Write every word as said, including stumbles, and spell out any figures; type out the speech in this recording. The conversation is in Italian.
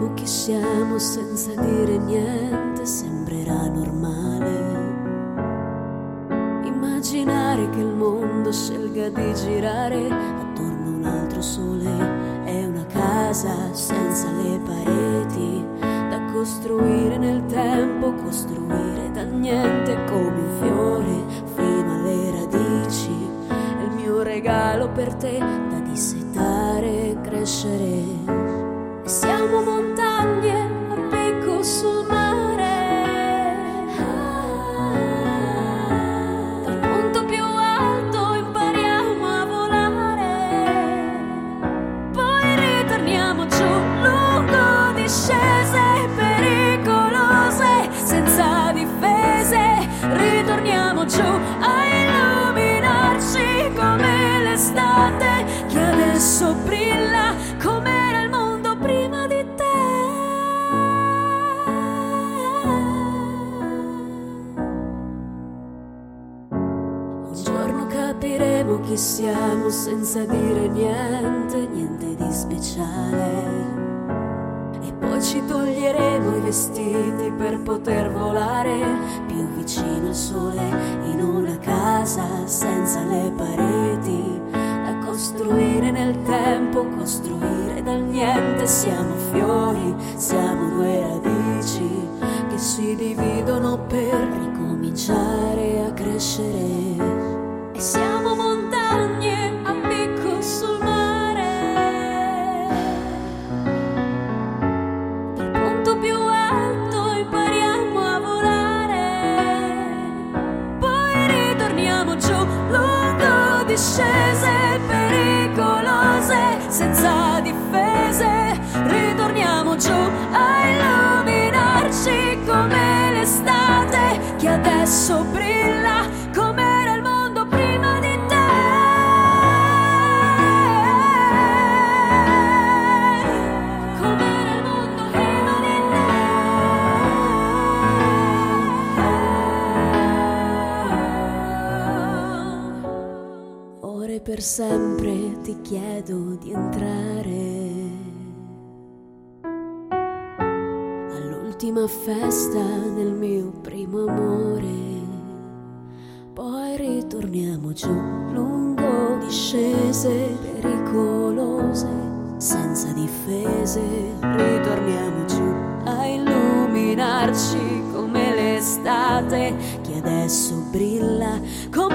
sappiamo chi siamo senza dire niente, sembrerà normale immaginare che il mondo scelga di girare attorno a un altro sole. È una casa senza le pareti da costruire nel tempo, costruire da niente come un fiore fino alle radici. È il mio regalo per te da dissetare e crescere. Siamo montagne a picco sul mare, dal punto più alto impariamo a volare, poi ritorniamo giù lungo discese pericolose senza difese, ritorniamo giù a illuminarci come l'estate che adesso brilla come prima di te. Un giorno capiremo chi siamo senza dire niente, niente di speciale, e poi ci toglieremo i vestiti per poter volare più vicino al sole, in una casa senza le pareti da costruire nel tempo, costruire dal niente. Siamo fiori, siamo due radici che si dividono per ricominciare a crescere. E siamo montagne a picco sul mare, dal punto più alto impariamo a volare, poi ritorniamo giù lungo discese pericolose senza difesa, ritorniamo giù a illuminarci come l'estate che adesso brilla com'era il mondo prima di te, com'era il mondo prima di te. Ora e per sempre ti chiedo di entrare ultima festa nel mio primo amore, poi ritorniamo giù lungo discese pericolose senza difese, ritorniamo giù a illuminarci come l'estate che adesso brilla come